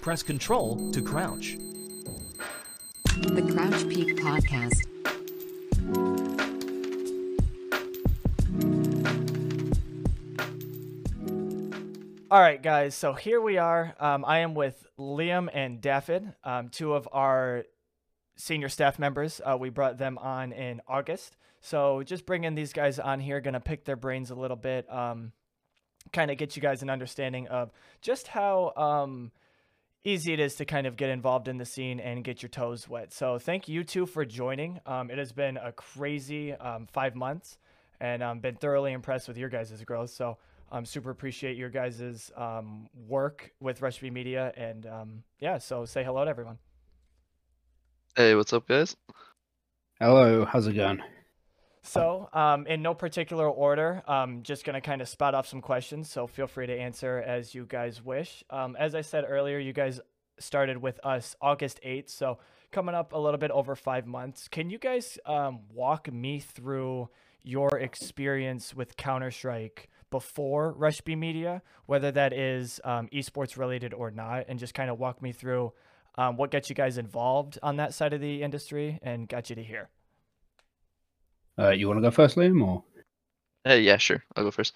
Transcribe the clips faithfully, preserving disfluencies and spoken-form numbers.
Press Control to crouch. The Crouch Peek Podcast. All right, guys, so here we are. Um, I am with Liam and Dafydd, um, two of our senior staff members. Uh, we brought them on in August. So just bringing these guys on here, going to pick their brains a little bit, um, kind of get you guys an understanding of just how um, easy it is to kind of get involved in the scene and get your toes wet. So thank you two for joining. Um, it has been a crazy um, five months, and I've um, been thoroughly impressed with your guys' growth. So Um, super appreciate your guys' um, work with Rush B Media, and um, yeah, so say hello to everyone. Hey, what's up, guys? Hello, how's it going? So, um, in no particular order, I'm just going to kind of spot off some questions, so feel free to answer as you guys wish. Um, as I said earlier, you guys started with us August eighth, so coming up a little bit over five months. Can you guys um, walk me through your experience with Counter-Strike before Rush B Media, whether that is um, esports related or not, and just kind of walk me through um, what got you guys involved on that side of the industry and got you to here? Uh, you want to go first, Liam, or? Uh, yeah, sure. I'll go first.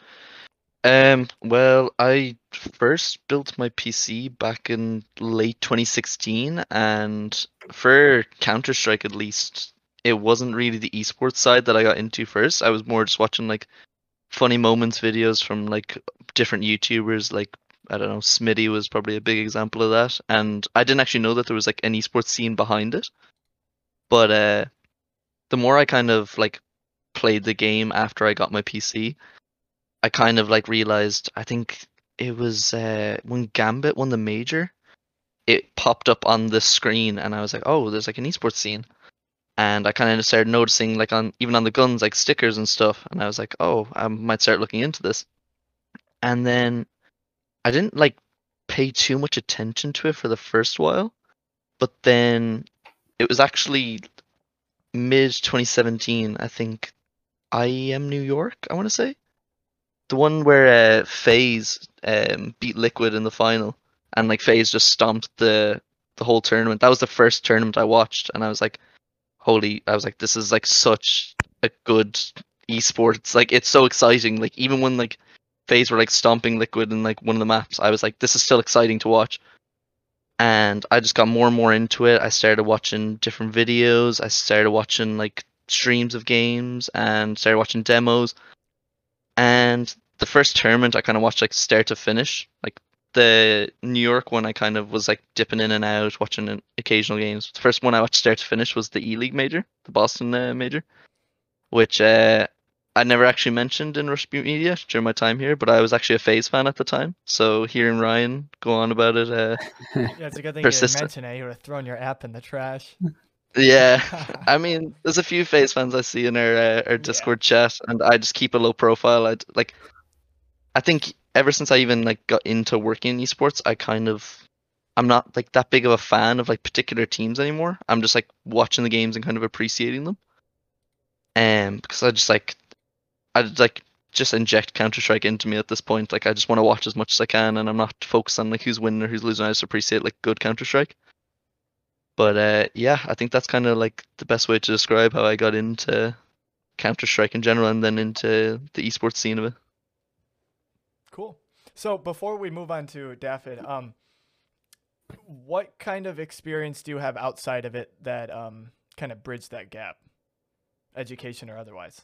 Um, well, I first built my P C back in late twenty sixteen, and for Counter-Strike at least, it wasn't really the esports side that I got into first. I was more just watching like funny moments videos from like different YouTubers, like I don't know, Smitty was probably a big example of that, and I didn't actually know that there was like an esports scene behind it. But uh the more I kind of like played the game after I got my P C, I kind of like realized, I think it was uh when Gambit won the major, it popped up on the screen and I was like, oh, there's like an esports scene. And I kind of started noticing, like, on even on the guns, like, stickers and stuff. And I was like, oh, I might start looking into this. And then I didn't, like, pay too much attention to it for the first while. But then it was actually mid twenty seventeen, I think, I E M New York, I want to say. The one where uh, FaZe um, beat Liquid in the final. And, like, FaZe just stomped the, the whole tournament. That was the first tournament I watched. And I was like, holy, I was like, this is like such a good esports, like it's so exciting. Like even when like FaZe were like stomping Liquid in like one of the maps, I was like, this is still exciting to watch. And I just got more and more into it. I started watching different videos, I started watching like streams of games and started watching demos. And the first tournament I kind of watched like start to finish. Like the New York one, I kind of was like dipping in and out, watching an occasional games. The first one I watched start to finish was the E-League Major, the Boston uh, Major, which uh, I never actually mentioned in Rush B Media during my time here, but I was actually a FaZe fan at the time. So hearing Ryan go on about it, uh, yeah, it's a good thing you didn't mention it. You would have thrown your app in the trash. Yeah, I mean, there's a few FaZe fans I see in our uh, our Discord yeah. chat, and I just keep a low profile. I like, I think. Ever since I even like got into working in esports, I kind of, I'm not like that big of a fan of like particular teams anymore. I'm just like watching the games and kind of appreciating them. Um, because I just like, I just, like just inject Counter-Strike into me at this point. Like I just want to watch as much as I can, and I'm not focused on like who's winning or who's losing. I just appreciate like good Counter-Strike. But uh, yeah, I think that's kind of like the best way to describe how I got into Counter-Strike in general, and then into the esports scene of it. Cool. So before we move on to Dafydd, um, what kind of experience do you have outside of it that um, kind of bridged that gap, education or otherwise?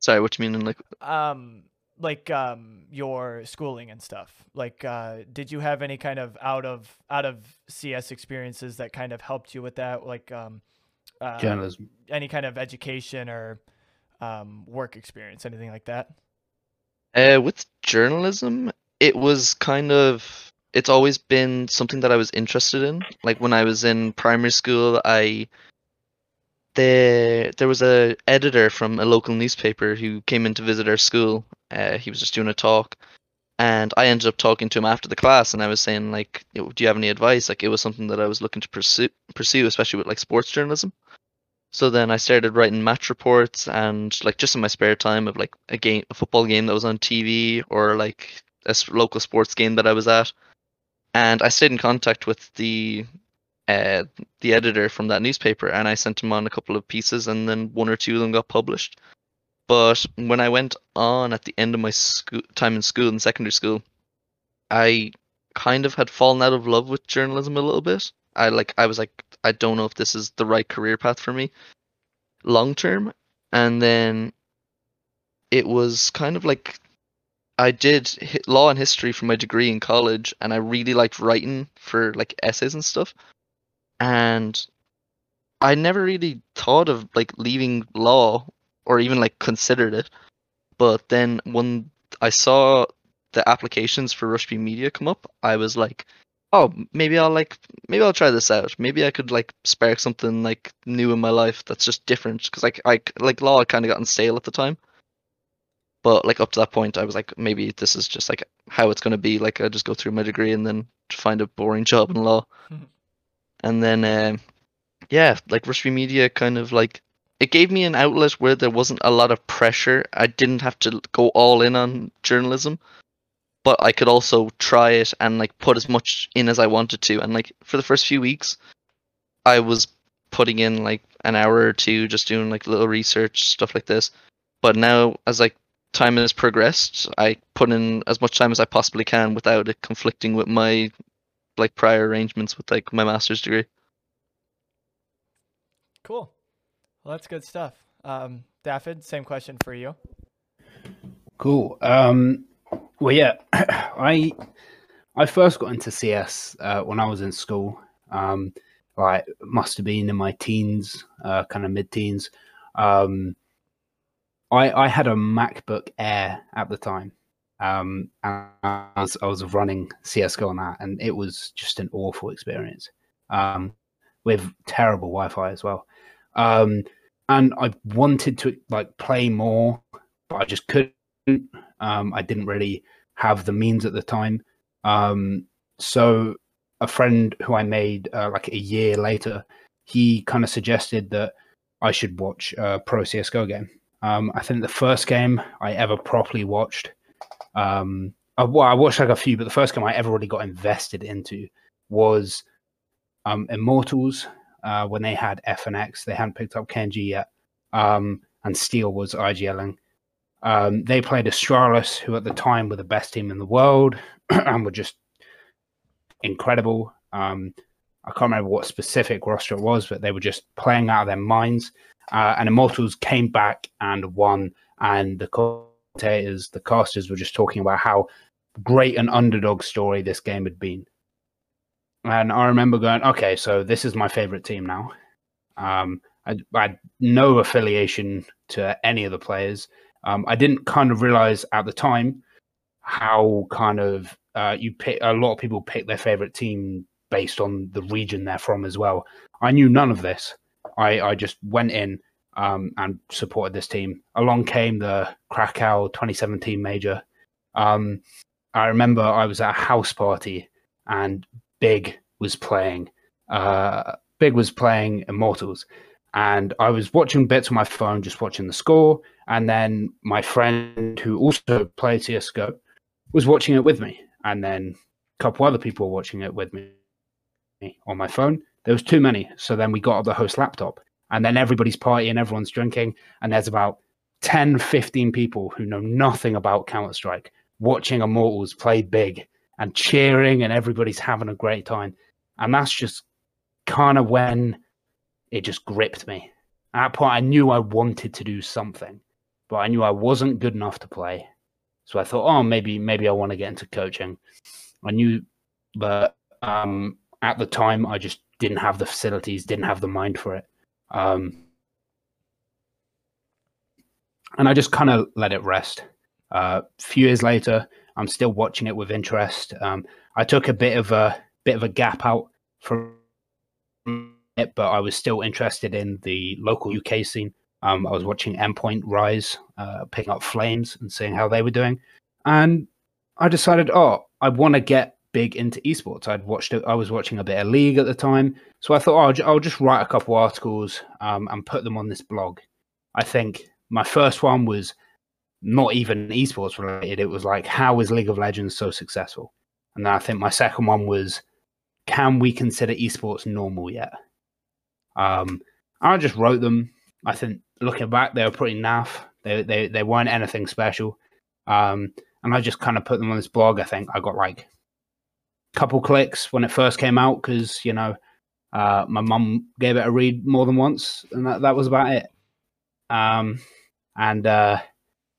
Sorry, what do you mean? In like, um, like um, your schooling and stuff. Like, uh, did you have any kind of out of out of C S experiences that kind of helped you with that? Like, um, uh, journalism, any kind of education or um, work experience, anything like that? Uh, with journalism, it was kind of, it's always been something that I was interested in. Like when I was in primary school, I, there, there was a editor from a local newspaper who came in to visit our school. Uh, he was just doing a talk, and I ended up talking to him after the class, and I was saying like, do you have any advice? Like it was something that I was looking to pursue, pursue, especially with like sports journalism. So then I started writing match reports, and like just in my spare time of like a game, a football game that was on T V, or like a local sports game that I was at, And I stayed in contact with the uh, the editor from that newspaper, and I sent him on a couple of pieces, and then one or two of them got published. But when I went on at the end of my school, time in school, in secondary school, I kind of had fallen out of love with journalism a little bit. I like I was like, I don't know if this is the right career path for me long term. And then it was kind of like, I did law and history for my degree in college, and I really liked writing for like essays and stuff. And I never really thought of like leaving law or even like considered it. But then when I saw the applications for Rush B Media come up, I was like, oh, maybe I'll like, maybe I'll try this out. Maybe I could like spark something like new in my life that's just different. Cause like, I like law had kind of gotten stale at the time. But like up to that point, I was like, maybe this is just like how it's going to be. Like I just go through my degree and then find a boring job in law. Mm-hmm. And then, uh, yeah, like Rush B Media kind of like, it gave me an outlet where there wasn't a lot of pressure. I didn't have to go all in on journalism, but I could also try it and like put as much in as I wanted to. And like for the first few weeks, I was putting in like an hour or two, just doing like little research, stuff like this. But now as like time has progressed, I put in as much time as I possibly can without it conflicting with my like prior arrangements with like my master's degree. Cool. Well, that's good stuff. Um, Dafydd, same question for you. Cool. Um, well, yeah, I I first got into C S uh, when I was in school. Um, like, must have been in my teens, uh, kind of mid-teens. Um, I I had a MacBook Air at the time, um, and I was, I was running C S G O on that, and it was just an awful experience, um, with terrible Wi-Fi as well. Um, and I wanted to like play more, but I just couldn't. Um, I didn't really have the means at the time. Um, so a friend who I made, uh, like a year later, he kind of suggested that I should watch a pro C S G O game. Um, I think the first game I ever properly watched, um, I, well, I watched like a few, but the first game I ever really got invested into was, um, Immortals. Uh, when they had F N X, they hadn't picked up K N G yet, um, and Steel was IGLing. Um, they played Astralis, who at the time were the best team in the world and were just incredible. Um, I can't remember what specific roster it was, but they were just playing out of their minds. Uh, and Immortals came back and won, and the commentators, the casters were just talking about how great an underdog story this game had been. And I remember going, okay, so this is my favorite team now. Um, I, I had no affiliation to any of the players. Um, I didn't kind of realize at the time how kind of uh, you pick, a lot of people pick their favorite team based on the region they're from as well. I knew none of this. I, I just went in um, and supported this team. Along came the Krakow twenty seventeen Major. Um, I remember I was at a house party and Big was playing. Uh, Big was playing Immortals, and I was watching bits on my phone, just watching the score. And then my friend, who also played C S G O, was watching it with me. And then a couple other people were watching it with me on my phone. There was too many, so then we got up the host laptop, and then everybody's partying, everyone's drinking, and there's about ten, fifteen people who know nothing about Counter-Strike watching Immortals play Big, and cheering, and everybody's having a great time. And that's just kind of when it just gripped me. At that point, I knew I wanted to do something, but I knew I wasn't good enough to play. So I thought, oh, maybe maybe I want to get into coaching. I knew, but um, at the time, I just didn't have the facilities, didn't have the mind for it. Um, and I just kind of let it rest. Uh, a few years later, I'm still watching it with interest. Um, I took a bit of a bit of a gap out from it, but I was still interested in the local U K scene. Um, I was watching Endpoint Rise, uh, picking up Flames and seeing how they were doing. And I decided, oh, I want to get big into esports. I'd watched it. I was watching a bit of League at the time, so I thought, oh, I'll, j- I'll just write a couple articles um, and put them on this blog. I think my first one was not even esports related. It was like, how is League of Legends so successful? And then I think my second one was, can we consider esports normal yet? Um, I just wrote them. I think looking back, they were pretty naff. They they they weren't anything special. Um, and I just kind of put them on this blog. I think I got like a couple clicks when it first came out because, you know, uh, my mum gave it a read more than once, and that, that was about it. Um, and uh,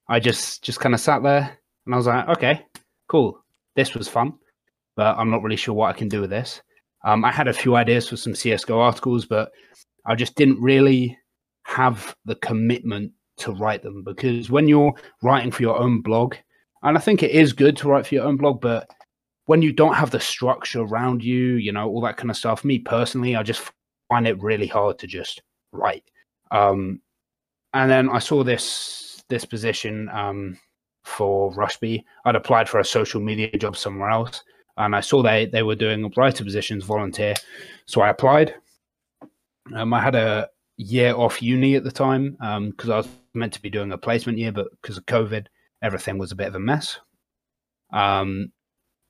I just just kind of sat there, and I was like, okay, cool. This was fun, but I'm not really sure what I can do with this. Um, I had a few ideas for some C S G O articles, but I just didn't really have the commitment to write them, because when you're writing for your own blog, and I think it is good to write for your own blog, but when you don't have the structure around you, you know, all that kind of stuff, me personally, I just find it really hard to just write. Um, and then I saw this, this position um, for Rush B. I'd applied for a social media job somewhere else, and I saw they, they were doing writer positions, volunteer. So I applied. Um, I had a year off uni at the time because um, I was meant to be doing a placement year, but because of COVID, everything was a bit of a mess. Um,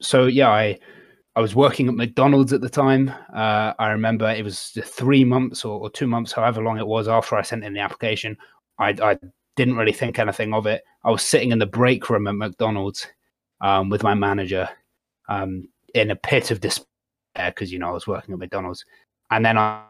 so, yeah, I, I was working at McDonald's at the time. Uh, I remember it was three months or, or two months, however long it was after I sent in the application. I, I didn't really think anything of it. I was sitting in the break room at McDonald's um, with my manager um, in a pit of despair because, you know, I was working at McDonald's. And then I...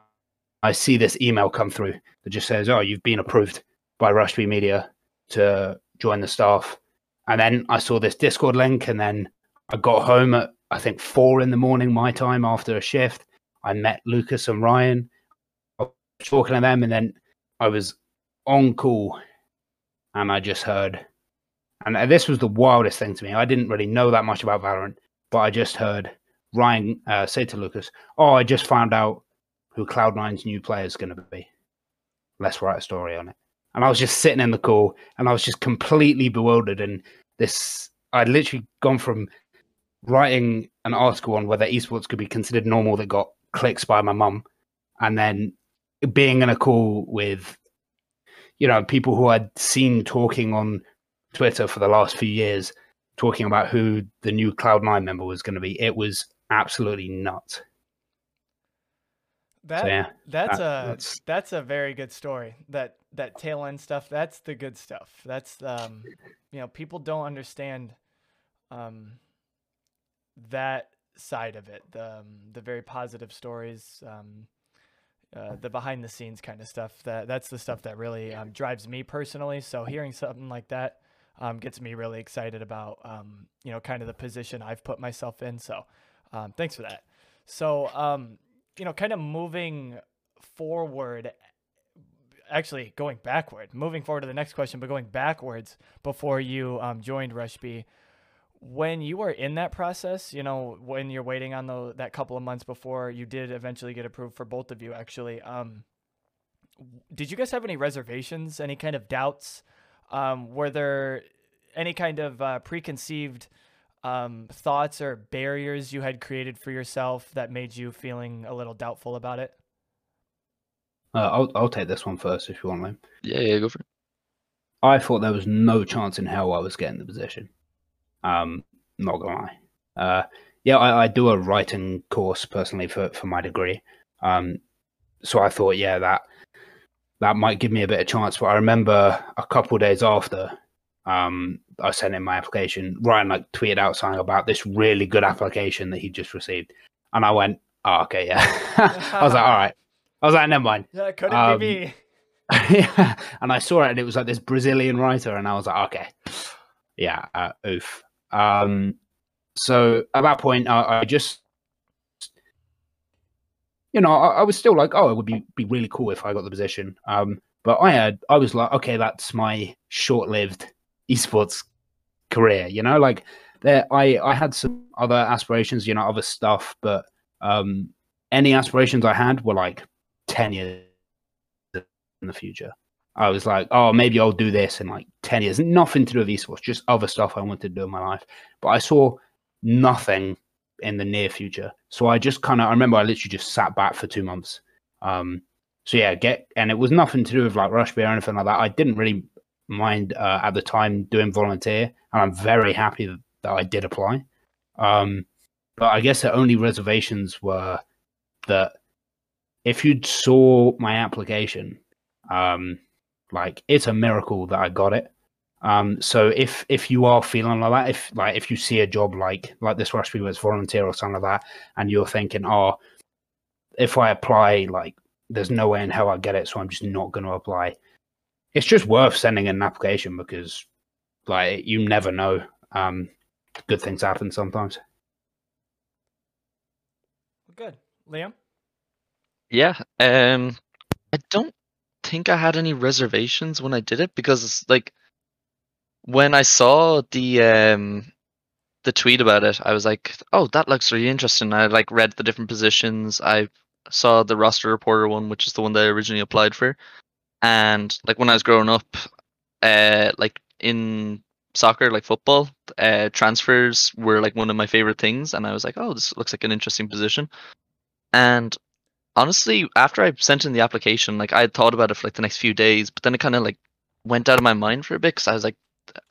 I see this email come through that just says, oh, you've been approved by Rush B Media to join the staff. And then I saw this Discord link, and then I got home at, I think, four in the morning, my time, after a shift. I met Lucas and Ryan. I was talking to them, and then I was on call, and I just heard, and this was the wildest thing to me. I didn't really know that much about Valorant, but I just heard Ryan uh, say to Lucas, oh, I just found out who Cloud nine's new player is going to be. Let's write a story on it. And I was just sitting in the call, and I was just completely bewildered. And this, I'd literally gone from writing an article on whether esports could be considered normal that got clicks by my mum, and then being in a call with, you know, people who I'd seen talking on Twitter for the last few years, talking about who the new Cloud nine member was going to be. It was absolutely nuts. That, so, yeah. that's uh, a that's... that's a very good story. That that tail end stuff, that's the good stuff. That's um you know, people don't understand um that side of it. The um, the very positive stories, um uh, the behind the scenes kind of stuff. That that's the stuff that really um, drives me personally. So hearing something like that um gets me really excited about um you know, kind of the position I've put myself in. So um thanks for that. So um you know, kind of moving forward, actually going backward, moving forward to the next question, but going backwards before you um, joined Rush B, when you were in that process, you know, when you're waiting on the, that couple of months before you did eventually get approved for both of you, actually, um, did you guys have any reservations, any kind of doubts? Um, were there any kind of uh, preconceived Um, thoughts or barriers you had created for yourself that made you feeling a little doubtful about it? Uh, I'll, I'll take this one first if you want, Liam. Yeah, yeah, go for it. I thought there was no chance in hell I was getting the position. Um, not gonna lie. Uh, yeah, I, I do a writing course personally for, for my degree. Um, so I thought, yeah, that that might give me a bit of chance. But I remember a couple of days after, Um, I sent in my application. Ryan like tweeted out something about this really good application that he just received, and I went, "Oh, okay, yeah." I was like, "All right." I was like, "Never mind." Yeah, could it um, be me? Yeah. And I saw it, and it was like this Brazilian writer, and I was like, "Okay, yeah, uh, oof." Um, so at that point, I, I just, you know, I, I was still like, "Oh, it would be be really cool if I got the position." Um, but I had, I was like, "Okay, that's my short-lived esports career," you know, like there I I had some other aspirations, you know, other stuff, but um any aspirations I had were like ten years in the future. I was like, oh, maybe I'll do this in like ten years, nothing to do with esports, just other stuff I wanted to do in my life, but I saw nothing in the near future. So I just kind of, I remember I literally just sat back for two months. Um so yeah, get and it was nothing to do with like Rush B or anything like that. I didn't really mind uh, at the time doing volunteer, and I'm very happy that, that I did apply. Um but I guess the only reservations were that if you'd saw my application, um, like it's a miracle that I got it. Um, so if if you are feeling like that, if like if you see a job like like this Rush B where it's volunteer or something like that, and you're thinking, oh, if I apply, like there's no way in hell I get it, so I'm just not going to apply. It's just worth sending an application because, like, you never know. Um, good things happen sometimes. Good, Liam. Yeah, um, I don't think I had any reservations when I did it because, it's like, when I saw the um, the tweet about it, I was like, "Oh, that looks really interesting." I like read the different positions. I saw the roster reporter one, which is the one that I originally applied for. And like when I was growing up, uh, like in soccer, like football, uh, transfers were like one of my favorite things. And I was like, "Oh, this looks like an interesting position." And honestly, after I sent in the application, like I had thought about it for like the next few days, but then it kind of like went out of my mind for a bit because I was like,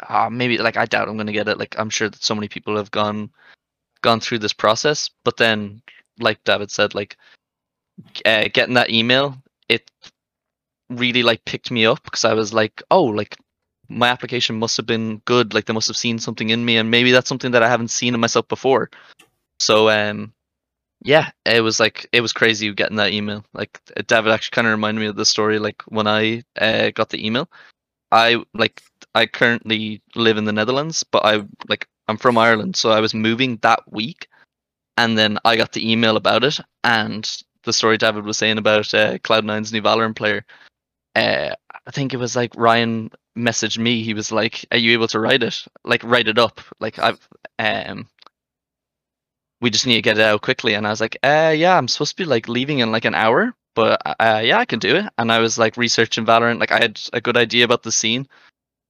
"Ah, oh, maybe like I doubt I'm gonna get it." Like I'm sure that so many people have gone gone through this process. But then, like Dafydd said, like uh, getting that email, it really like picked me up because I was like, oh, like my application must have been good. Like they must have seen something in me, and maybe that's something that I haven't seen in myself before. So um yeah, it was like it was crazy getting that email. Like Dafydd actually kind of reminded me of the story. Like when I uh, got the email, I like I currently live in the Netherlands, but I like I'm from Ireland, so I was moving that week, and then I got the email about it. And the story Dafydd was saying about uh, Cloud nine's new Valorant player. Uh, I think it was like Ryan messaged me. He was like, "Are you able to write it? Like write it up. Like I've um, we just need to get it out quickly." And I was like, "Uh, yeah, I'm supposed to be like leaving in like an hour, but uh, yeah, I can do it." And I was like researching Valorant. Like I had a good idea about the scene,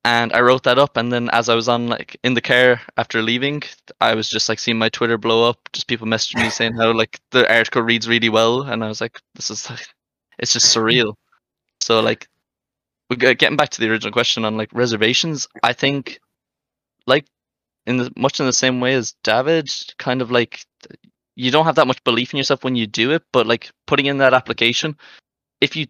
and I wrote that up. And then as I was on like in the car after leaving, I was just like seeing my Twitter blow up. Just people messaging me saying how like the article reads really well, and I was like, "This is like, it's just surreal." So like, getting back to the original question on like reservations, I think, like, in the, much in the same way as Dafydd, kind of like, you don't have that much belief in yourself when you do it, but like putting in that application, if you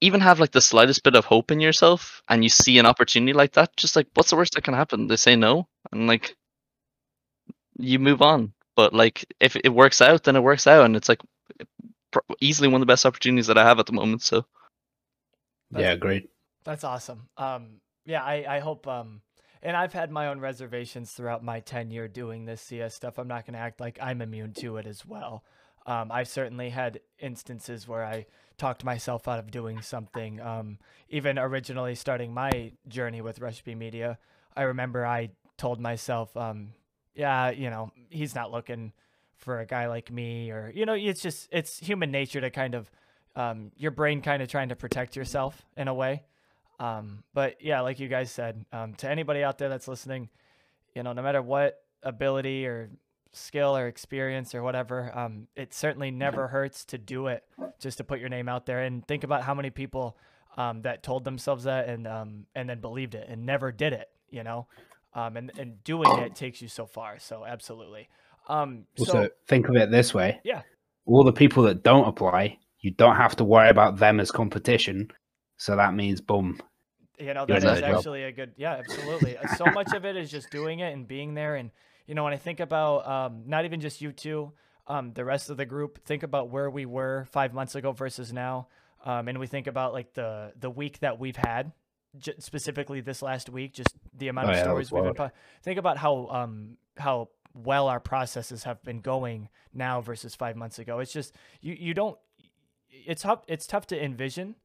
even have like the slightest bit of hope in yourself and you see an opportunity like that, just like, what's the worst that can happen? They say no, and like, you move on. But like, if it works out, then it works out, and it's like easily one of the best opportunities that I have at the moment. So. That's, yeah, great. That's awesome. Um, yeah, I, I hope. Um, and I've had my own reservations throughout my tenure doing this C S stuff. I'm not going to act like I'm immune to it as well. Um, I've certainly had instances where I talked myself out of doing something. Um, even originally starting my journey with Rush B Media, I remember I told myself, um, yeah, you know, he's not looking for a guy like me, or, you know, it's just, it's human nature to kind of, Um, your brain kind of trying to protect yourself in a way. Um, but yeah, like you guys said, um, to anybody out there that's listening, you know, no matter what ability or skill or experience or whatever, um, it certainly never hurts to do it, just to put your name out there. And think about how many people um, that told themselves that and um, and then believed it and never did it, you know, um, and, and doing it takes you so far. So absolutely. Um, also, so, think of it this way. Yeah. All the people that don't apply, you don't have to worry about them as competition. So that means, boom. You know, that is actually a good, yeah, absolutely. So much of it is just doing it and being there. And, you know, when I think about um, not even just you two, um, the rest of the group, think about where we were five months ago versus now. Um, and we think about like the, the week that we've had, j specifically this last week, just the amount oh, of yeah, stories we've been, think about how, um, how well our processes have been going now versus five months ago. It's just, you, you don't, It's tough, it's tough to envision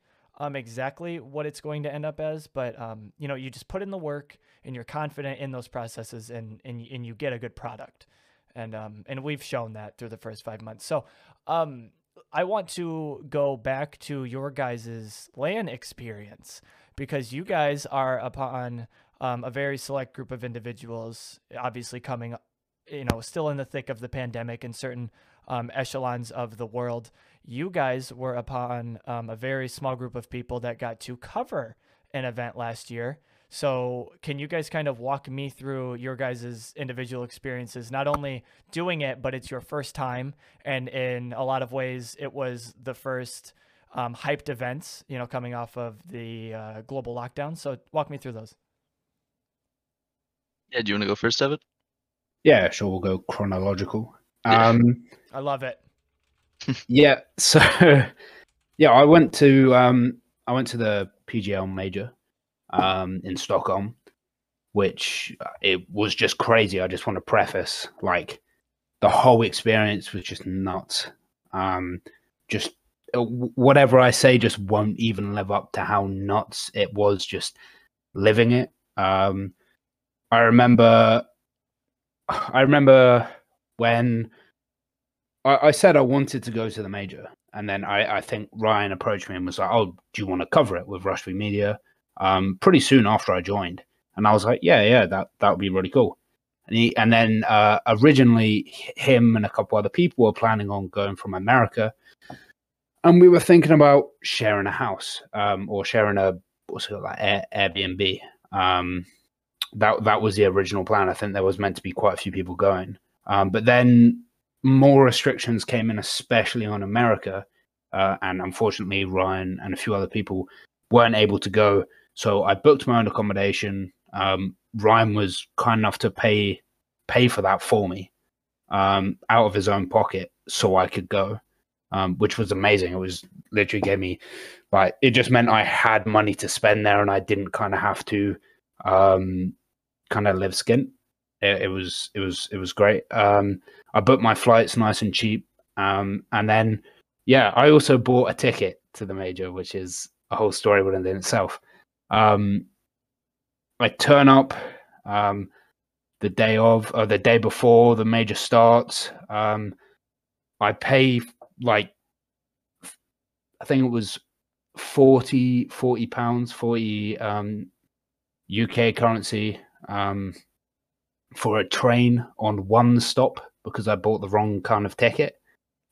um, exactly what it's going to end up as, but um, you know, you just put in the work and you're confident in those processes and, and, and you get a good product. And, um, and we've shown that through the first five months. So um, I want to go back to your guys' LAN experience, because you guys are upon um, a very select group of individuals, obviously coming, you know, still in the thick of the pandemic in certain um, echelons of the world. You guys were upon um, a very small group of people that got to cover an event last year. So can you guys kind of walk me through your guys' individual experiences, not only doing it, but it's your first time. And in a lot of ways, it was the first um, hyped events, you know, coming off of the uh, global lockdown. So walk me through those. Yeah, do you want to go first, Dafydd? Yeah, sure. We'll go chronological. Um, I love it. Yeah. So, yeah, I went to um, I went to the P G L Major um, in Stockholm, which it was just crazy. I just want to preface, like, the whole experience was just nuts. Um, just whatever I say just won't even live up to how nuts it was just living it. Um, I remember, I remember when I, I said I wanted to go to the major, and then I, I think Ryan approached me and was like, "Oh, do you want to cover it with Rush B Media?" Um, pretty soon after I joined, and I was like, "Yeah, yeah, that that would be really cool." And he, and then uh, originally him and a couple other people were planning on going from America, and we were thinking about sharing a house um, or sharing a what's it called, like Air, Airbnb. Um, That that was the original plan. I think there was meant to be quite a few people going. Um, but then more restrictions came in, especially on America. Uh, and unfortunately, Ryan and a few other people weren't able to go. So I booked my own accommodation. Um, Ryan was kind enough to pay pay for that for me um, out of his own pocket so I could go, um, which was amazing. It was literally gave me, like, it just meant I had money to spend there and I didn't kind of have to um kind of live skint. It, it was it was it was great. um I booked my flights nice and cheap, um and then yeah I also bought a ticket to the major, which is a whole story within itself. um I turn up um the day of or the day before the major starts. um I pay like I think it was forty forty pounds, forty um U K currency, um, for a train on one stop because I bought the wrong kind of ticket.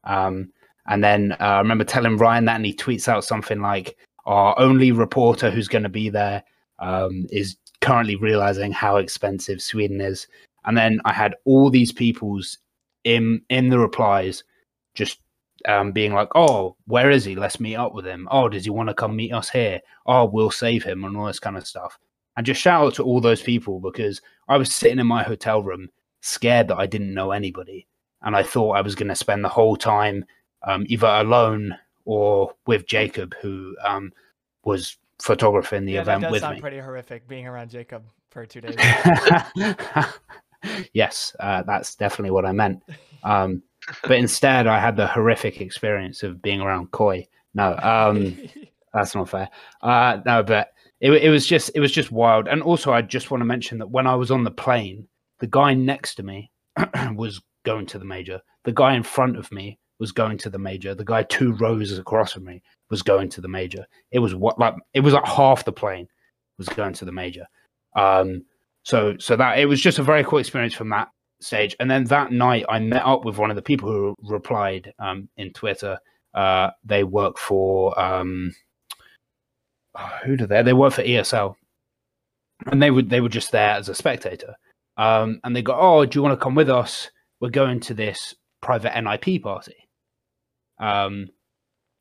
Um, and then uh, I remember telling Ryan that, and he tweets out something like, "Our only reporter who's going to be there um, is currently realizing how expensive Sweden is." And then I had all these people's in in the replies just um, being like, "Oh, where is he? Let's meet up with him. Oh, does he want to come meet us here? Oh, we'll save him," and all this kind of stuff. And just shout out to all those people, because I was sitting in my hotel room scared that I didn't know anybody. And I thought I was going to spend the whole time um, either alone or with Jacob, who um, was photographing the yeah, event with me. That does sound pretty horrific, being around Jacob for two days. Yes, uh, that's definitely what I meant. Um, but instead, I had the horrific experience of being around Koi. No, um, that's not fair. Uh, no, but... It, it was just it was just wild. And also, I just want to mention that when I was on the plane, the guy next to me was going to the major. The guy in front of me was going to the major. The guy two rows across from me was going to the major. It was what like it was like half the plane was going to the major. Um, so so that it was just a very cool experience from that stage. And then that night, I met up with one of the people who replied um, in Twitter. Uh, they work for. Um, Who do they? They work for E S L, and they would they were just there as a spectator. Um, and they go, "Oh, do you want to come with us? We're going to this private N I P party." Um,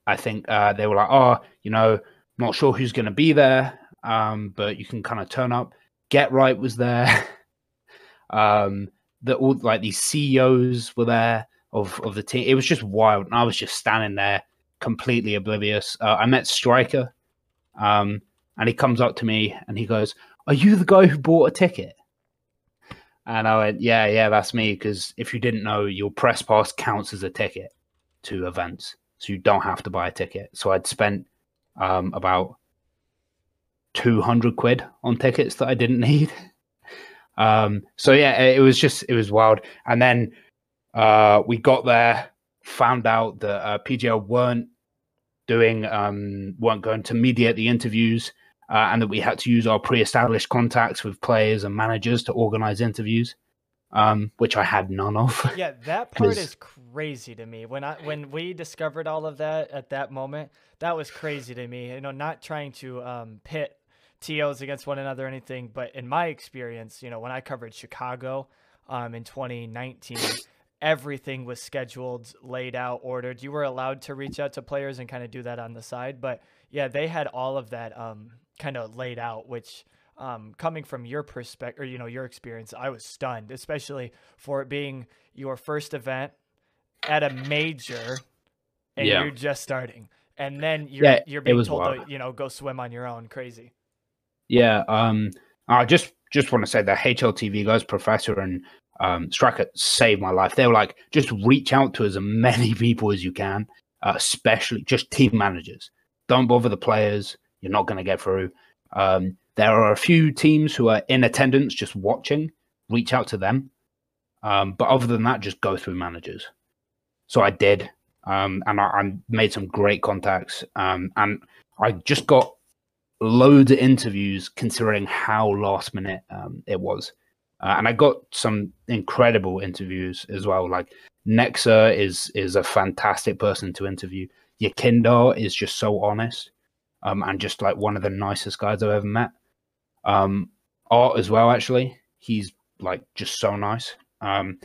I think uh, they were like, "Oh, you know, not sure who's going to be there, um, but you can kind of turn up." Get Right was there. um, the all like these C E Os were there of of the team. It was just wild, and I was just standing there completely oblivious. Uh, I met Striker. Um, and he comes up to me and he goes, "Are you the guy who bought a ticket?" And I went, yeah, yeah, that's me. Because if you didn't know, your press pass counts as a ticket to events. So you don't have to buy a ticket. So I'd spent um, about two hundred quid on tickets that I didn't need. um, so yeah, it was just, it was wild. And then uh, we got there, found out that uh, P G L weren't doing um weren't going to mediate the interviews, uh, and that we had to use our pre-established contacts with players and managers to organize interviews, um which I had none of. Yeah, that part is crazy to me. When i when we discovered all of that at that moment, that was crazy to me, you know, not trying to um pit T Os against one another or anything, but in my experience, you know, when I covered Chicago um, in twenty nineteen, everything was scheduled, laid out, ordered. You were allowed to reach out to players and kind of do that on the side, but yeah, they had all of that um, kind of laid out, which um, coming from your perspective, or, you know, your experience, I was stunned, especially for it being your first event at a major and yeah. you're just starting. And then you're, yeah, you're being told wild. to, you know, go swim on your own. Crazy. Yeah. Um, I just, just want to say that H L T V guys, Professor and um, Striker saved my life. They were like, just reach out to as many people as you can, uh, especially just team managers. Don't bother the players. You're not going to get through. Um, there are a few teams who are in attendance, just watching, reach out to them. Um, but other than that, just go through managers. So I did. Um, and I, I made some great contacts, um, and I just got loads of interviews considering how last minute um, it was. Uh, and I got some incredible interviews as well. Like Nexa is is a fantastic person to interview. Yakindar is just so honest, um, and just like one of the nicest guys I've ever met. Um, Art as well, actually. He's like just so nice. Um,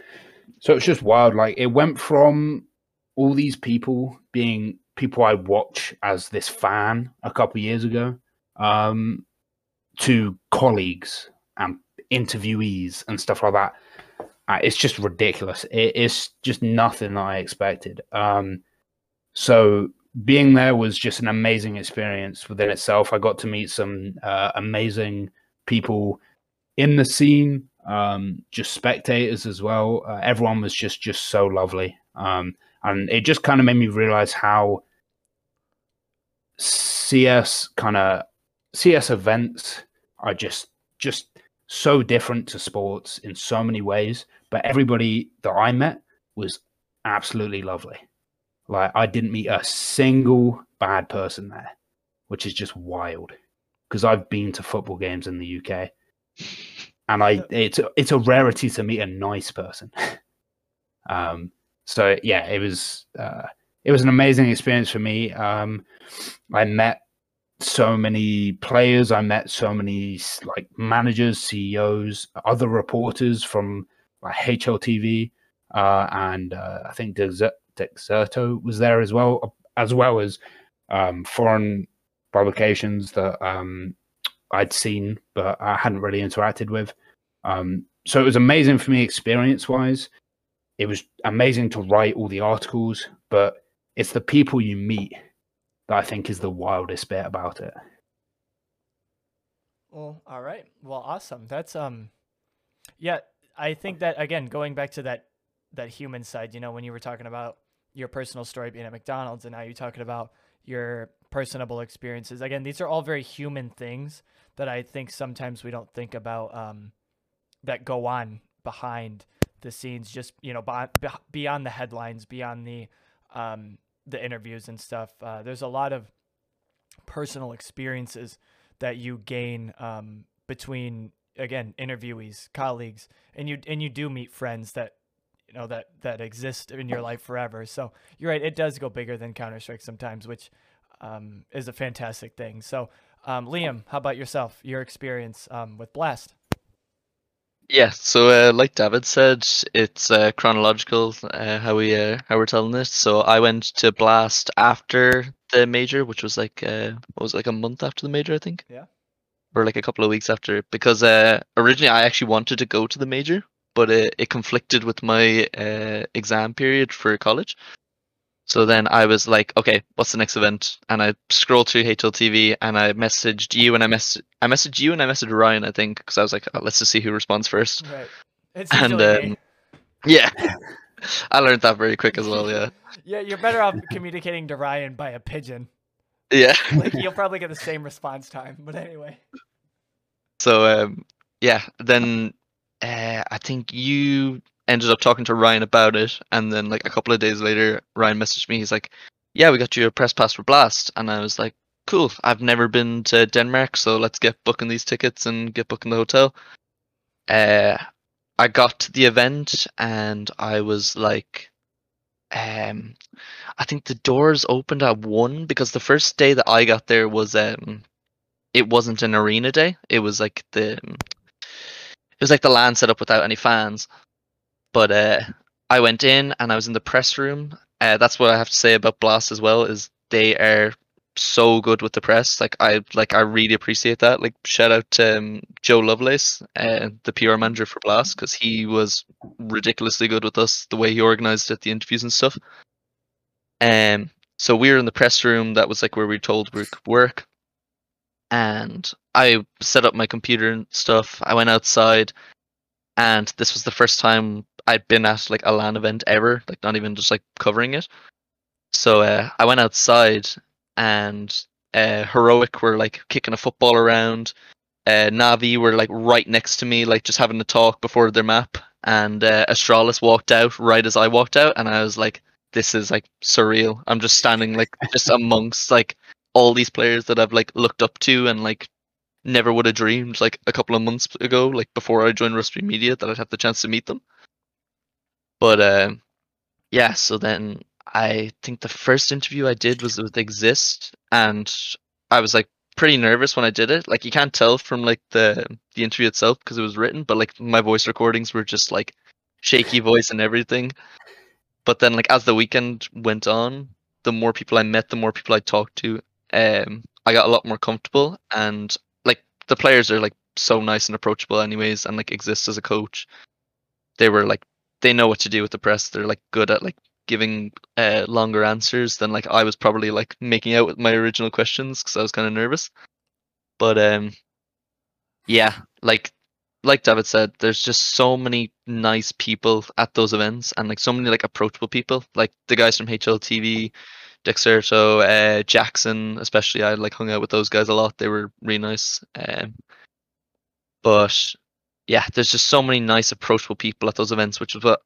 so it's just wild. Like it went from all these people being people I watch as this fan a couple of years ago, um, to colleagues and interviewees and stuff like that. Uh, it's just ridiculous. It, it's just nothing that I expected. Um, so being there was just an amazing experience within itself. I got to meet some uh, amazing people in the scene, um, just spectators as well. Uh, everyone was just, just so lovely. Um, And it just kind of made me realize how C S kind of C S events are just just so different to sports in so many ways. But everybody that I met was absolutely lovely. Like I didn't meet a single bad person there, which is just wild. Because I've been to football games in the U K, and I it's it's a rarity to meet a nice person. um. So yeah, it was uh, it was an amazing experience for me. Um, I met so many players. I met so many like managers, C E Os, other reporters from like H L T V, uh, and uh, I think Dexerto was there as well, as well as um, foreign publications that um, I'd seen but I hadn't really interacted with. Um, so it was amazing for me experience-wise. It was amazing to write all the articles, but it's the people you meet that I think is the wildest bit about it. Well, all right. Well, awesome. That's, um, yeah, I think that, again, going back to that, that human side, you know, when you were talking about your personal story being at McDonald's and now you're talking about your personable experiences. Again, these are all very human things that I think sometimes we don't think about, um, that go on behind the scenes, just, you know, beyond the headlines, beyond the um, the interviews and stuff. Uh, there's a lot of personal experiences that you gain um, between, again, interviewees, colleagues, and you and you do meet friends that, you know, that that exist in your life forever. So you're right, it does go bigger than Counter-Strike sometimes, which um, is a fantastic thing. So um, Liam, how about yourself? Your experience um, with BLAST? Yeah, so uh, like Dafydd said, it's uh, chronological uh, how we uh, how we're telling this. So I went to BLAST after the major, which was like uh, what was it, like a month after the major, I think. Yeah. Or like a couple of weeks after, because uh, originally I actually wanted to go to the major, but it, it conflicted with my uh, exam period for college. So then I was like, okay, what's the next event? And I scrolled through H L T V and I messaged you and I messaged I messaged you and I messaged Ryan, I think, because I was like, oh, let's just see who responds first. Right. It's and um, yeah, I learned that very quick as well. Yeah. Yeah, you're better off communicating to Ryan by a pigeon. Yeah. Like you'll probably get the same response time, but anyway. So um, yeah, then uh, I think you ended up talking to Ryan about it, and then like a couple of days later Ryan messaged me. He's like, yeah, we got you a press pass for BLAST. And I was like, cool, I've never been to Denmark, so let's get booking these tickets and get booking the hotel. uh I got to the event and I was like, um I think the doors opened at one, because the first day that I got there was um it wasn't an arena day. It was like the it was like the LAN set up without any fans. But uh, I went in and I was in the press room. Uh, that's what I have to say about BLAST as well, is they are so good with the press. Like I like I really appreciate that. Like shout out to um, Joe Lovelace, uh, the P R manager for BLAST, because he was ridiculously good with us, the way he organised it, the interviews and stuff. Um, so we were in the press room. That was like where we were told we could work. And I set up my computer and stuff. I went outside, and this was the first time I'd been at like a LAN event ever, like not even just like covering it. So uh, I went outside, and uh, Heroic were like kicking a football around. Uh, Navi were like right next to me, like just having a talk before their map. And uh, Astralis walked out right as I walked out, and I was like, this is like surreal. I'm just standing like just amongst like all these players that I've like looked up to and like never would have dreamed like a couple of months ago, like before I joined Rush B Media, that I'd have the chance to meet them. But uh, yeah, so then I think the first interview I did was with Exist, and I was like pretty nervous when I did it. Like you can't tell from like the the interview itself because it was written, but like my voice recordings were just like shaky voice and everything. But then like as the weekend went on, the more people I met, the more people I talked to, um, I got a lot more comfortable, and like the players are like so nice and approachable anyways, and like Exist as a coach, they were like, they know what to do with the press. They're like good at like giving uh, longer answers than like I was probably like making out with my original questions because I was kind of nervous. But um, yeah, like like Dafydd said, there's just so many nice people at those events, and like so many like approachable people, like the guys from H L T V, Dexerto, uh, Jackson especially. I like hung out with those guys a lot. They were really nice. Um, but yeah, there's just so many nice approachable people at those events, which was what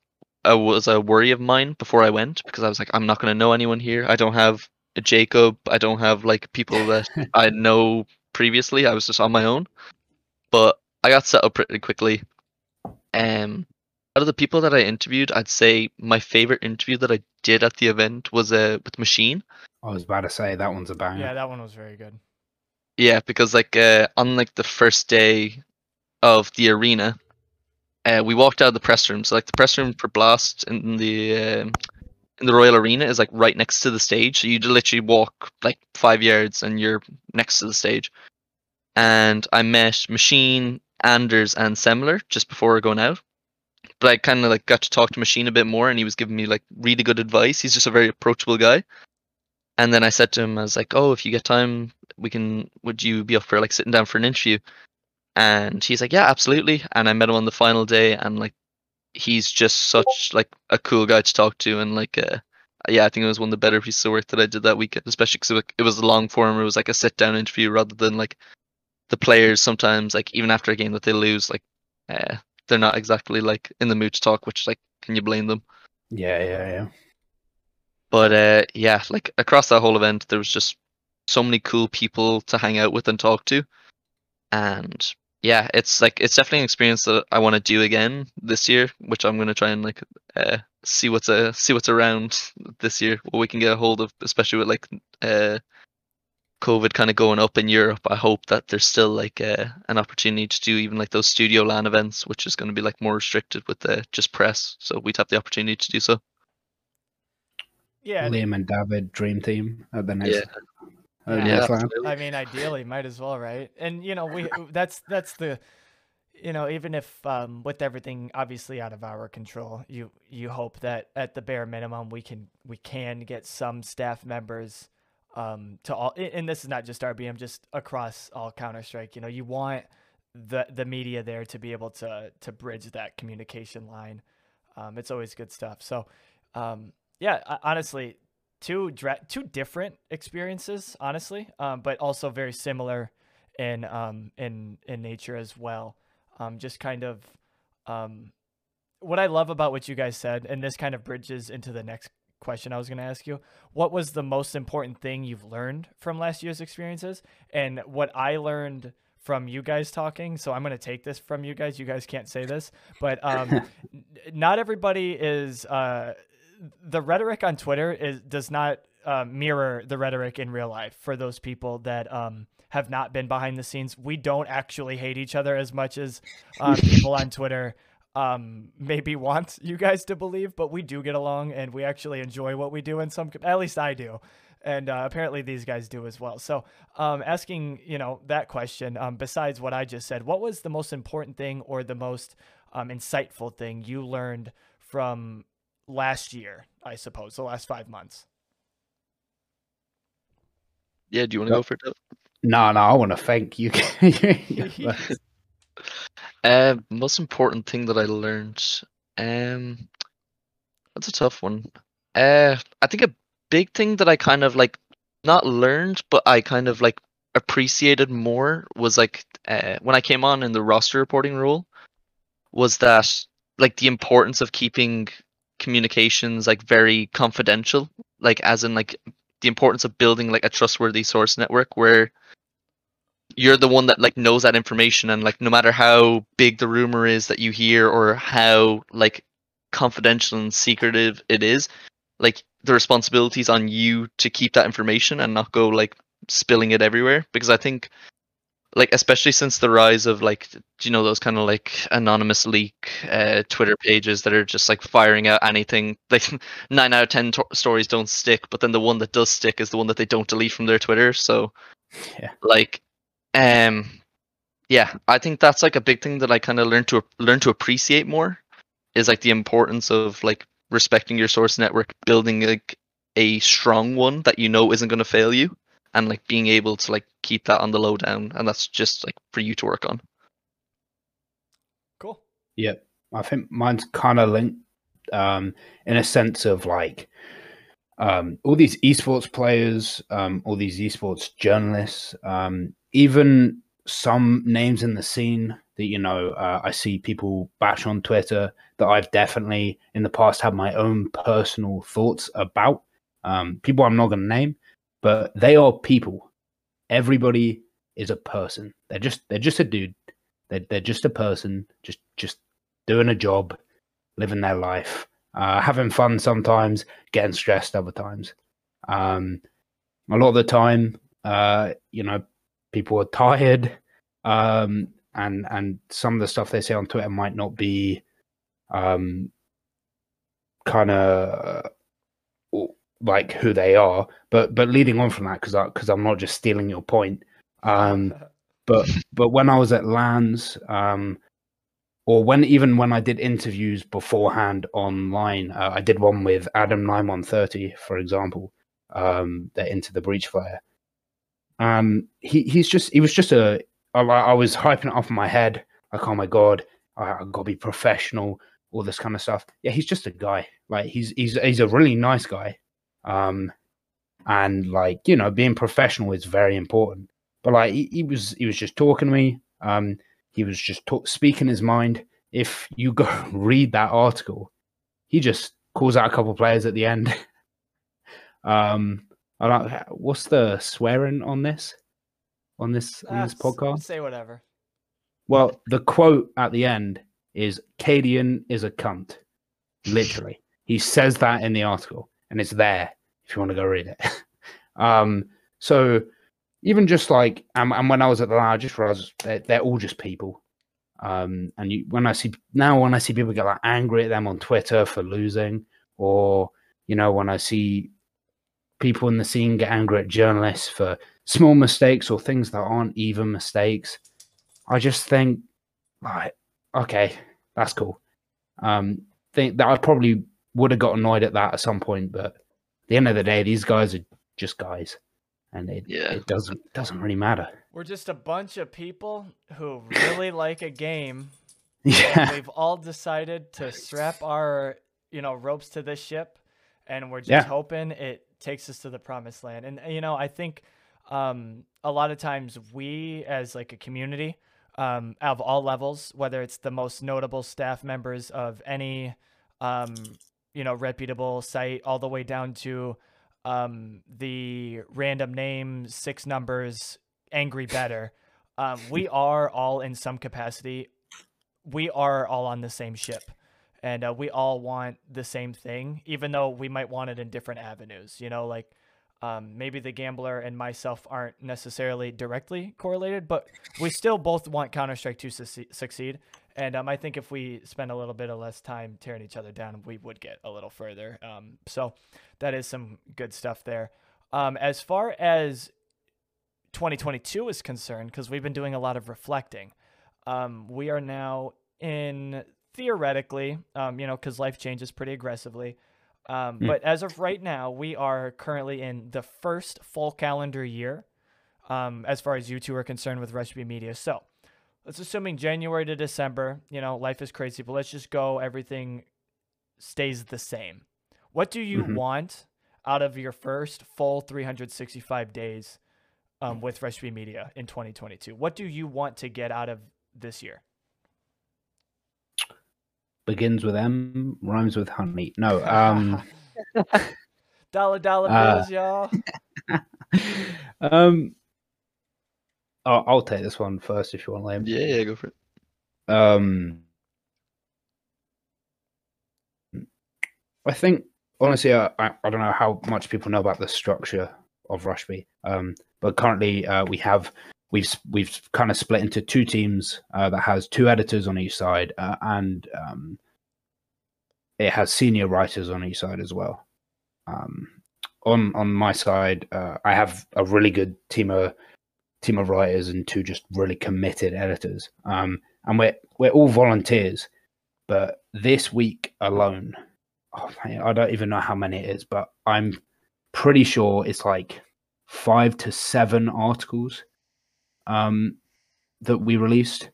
uh, was a worry of mine before I went, because I was like, I'm not going to know anyone here. I don't have a Jacob. I don't have like people that I know previously. I was just on my own. But I got set up pretty quickly. Um, out of the people that I interviewed, I'd say my favorite interview that I did at the event was uh, with Machine. I was about to say that one's a banger. Yeah, that one was very good. Yeah, because like uh, on like the first day of the arena, uh, we walked out of the press room. So like the press room for BLAST in the uh, in the Royal Arena is like right next to the stage. So you literally walk like five yards and you're next to the stage. And I met Machine, Anders and Semler just before going out, but I kind of like got to talk to Machine a bit more, and he was giving me like really good advice. He's just a very approachable guy. And then I said to him, I was like, oh, if you get time, we can, would you be up for like sitting down for an interview? And he's like, yeah, absolutely. And I met him on the final day, and like he's just such like a cool guy to talk to, and like uh, yeah, I think it was one of the better pieces of work that I did that weekend, especially because it was a long form. It was like a sit down interview rather than like the players sometimes, like even after a game that they lose, like uh, they're not exactly like in the mood to talk, which like, can you blame them? Yeah, yeah, yeah. But uh, yeah, like across that whole event, there was just so many cool people to hang out with and talk to. And yeah, it's like, it's definitely an experience that I want to do again this year, which I'm going to try and like uh, see what's uh, see what's around this year, what we can get a hold of, especially with like uh, COVID kind of going up in Europe. I hope that there's still like uh, an opportunity to do even like those studio LAN events, which is going to be like more restricted with the just press. So we'd have the opportunity to do so. Yeah, Liam and Dafydd dream team at the next. Yeah. Uh, yeah, yeah, I mean, ideally, might as well, right? And you know, we that's that's the, you know, even if um, with everything obviously out of our control, you you hope that at the bare minimum we can we can get some staff members. Um, to all, and this is not just R B M, just across all Counter-Strike, you know, you want the the media there to be able to to bridge that communication line. Um, it's always good stuff. So, um, yeah, honestly, two dra two different experiences, honestly, um, but also very similar in um in in nature as well. Um, just kind of um, what I love about what you guys said, and this kind of bridges into the next question I was going to ask you. What was the most important thing you've learned from last year's experiences? And what I learned from you guys talking, so I'm going to take this from you guys. You guys can't say this, but um, not everybody is, uh, the rhetoric on Twitter is, does not uh, mirror the rhetoric in real life for those people that um, have not been behind the scenes, we don't actually hate each other as much as um, people on Twitter um, maybe want you guys to believe, but we do get along and we actually enjoy what we do in some, at least I do. And uh, apparently these guys do as well. So um, asking, you know, that question, um, besides what I just said, what was the most important thing or the most um, insightful thing you learned from last year, I suppose, the last five months? Yeah, do you want to go for it? No, no, I want to thank you. uh, most important thing that I learned, um, that's a tough one. Uh, I think a big thing that I kind of like not learned, but I kind of like appreciated more was like uh, when I came on in the roster reporting role, was that like the importance of keeping communications like very confidential, like as in like the importance of building like a trustworthy source network where you're the one that like knows that information, and like no matter how big the rumor is that you hear or how like confidential and secretive it is, like the responsibility is on you to keep that information and not go like spilling it everywhere. Because I think like especially since the rise of like, you know, those kind of like anonymous leak uh, Twitter pages that are just like firing out anything, like nine out of ten to- stories don't stick, but then the one that does stick is the one that they don't delete from their Twitter. So yeah. like um yeah I think that's like a big thing that I kind of learned to learn to appreciate more, is like the importance of like respecting your source network, building like a strong one that you know isn't going to fail you, and like being able to like keep that on the low down, and that's just like for you to work on. Cool. Yeah, I think mine's kind of linked um, in a sense of like um, all these esports players, um, all these esports journalists, um, even some names in the scene that, you know, uh, I see people bash on Twitter that I've definitely in the past had my own personal thoughts about. Um, people I'm not going to name, but they are people. Everybody is a person. They're just they're just a dude. They're, they're just a person, just just doing a job, living their life, uh, having fun sometimes, getting stressed other times. Um, a lot of the time, uh, you know, people are tired, um, and and some of the stuff they say on Twitter might not be um, kind of... Uh, like who they are, but but leading on from that, because because I'm not just stealing your point, um but but when I was at LANs, um or when even when I did interviews beforehand online, uh, I did one with Adam nine one thirty, for example, um that Into the Breach player, um he he's just he was just a I, I was hyping it off in my head, like, oh my god, I, I gotta be professional, all this kind of stuff. Yeah, he's just a guy. Like he's he's he's a really nice guy. Um, and like, you know, being professional is very important, but like, he, he was, he was just talking to me. Um, he was just talk, speaking his mind. If you go read that article, he just calls out a couple of players at the end. um, I don't, what's the swearing on this, on this, on this uh, podcast? Say whatever. Well, the quote at the end is Cadian is a cunt. Literally. He says that in the article. And it's there if you want to go read it. um, so even just like, and, and when I was at the largest, I just realized they're, they're all just people. Um, and you, when I see now, when I see people get like angry at them on Twitter for losing, or, you know, when I see people in the scene get angry at journalists for small mistakes or things that aren't even mistakes, I just think like, okay, that's cool. Um, think that I probably would have got annoyed at that at some point, but at the end of the day, these guys are just guys, and it, yeah. it doesn't doesn't really matter. We're just a bunch of people who really like a game. Yeah, we've all decided to strap our you know ropes to this ship, and we're just yeah. hoping it takes us to the promised land. And you know, I think um, a lot of times we, as like a community um, of all levels, whether it's the most notable staff members of any um, you know, reputable site all the way down to, um, the random name, six numbers, angry better. Um, we are all in some capacity. We are all on the same ship, and uh, we all want the same thing, even though we might want it in different avenues, you know, like, Um, maybe the gambler and myself aren't necessarily directly correlated, but we still both want Counter-Strike to su- succeed. And um, I think if we spend a little bit of less time tearing each other down, we would get a little further. Um, so that is some good stuff there. Um, as far as twenty twenty-two is concerned, because we've been doing a lot of reflecting, um, we are now in theoretically, um, you know, because life changes pretty aggressively. Um, but as of right now, we are currently in the first full calendar year, um, as far as you two are concerned with Rush B Media. So let's assuming January to December, you know, life is crazy, but let's just go. Everything stays the same. What do you mm-hmm. want out of your first full three hundred sixty-five days um, with Rush B Media in twenty twenty-two? What do you want to get out of this year? Begins with M, rhymes with honey. No. Um, dollar, dollar bills, uh, y'all. um, I'll, I'll take this one first if you want, Liam. Yeah, yeah, go for it. Um, I think, honestly, uh, I, I don't know how much people know about the structure of Rush B, um, but currently uh, we have... We've we've kind of split into two teams uh, that has two editors on each side, uh, and um, it has senior writers on each side as well. Um, on on my side, uh, I have a really good team of team of writers and two just really committed editors, um, and we're we're all volunteers. But this week alone, oh man, I don't even know how many it is, but I'm pretty sure it's like five to seven articles um that we released,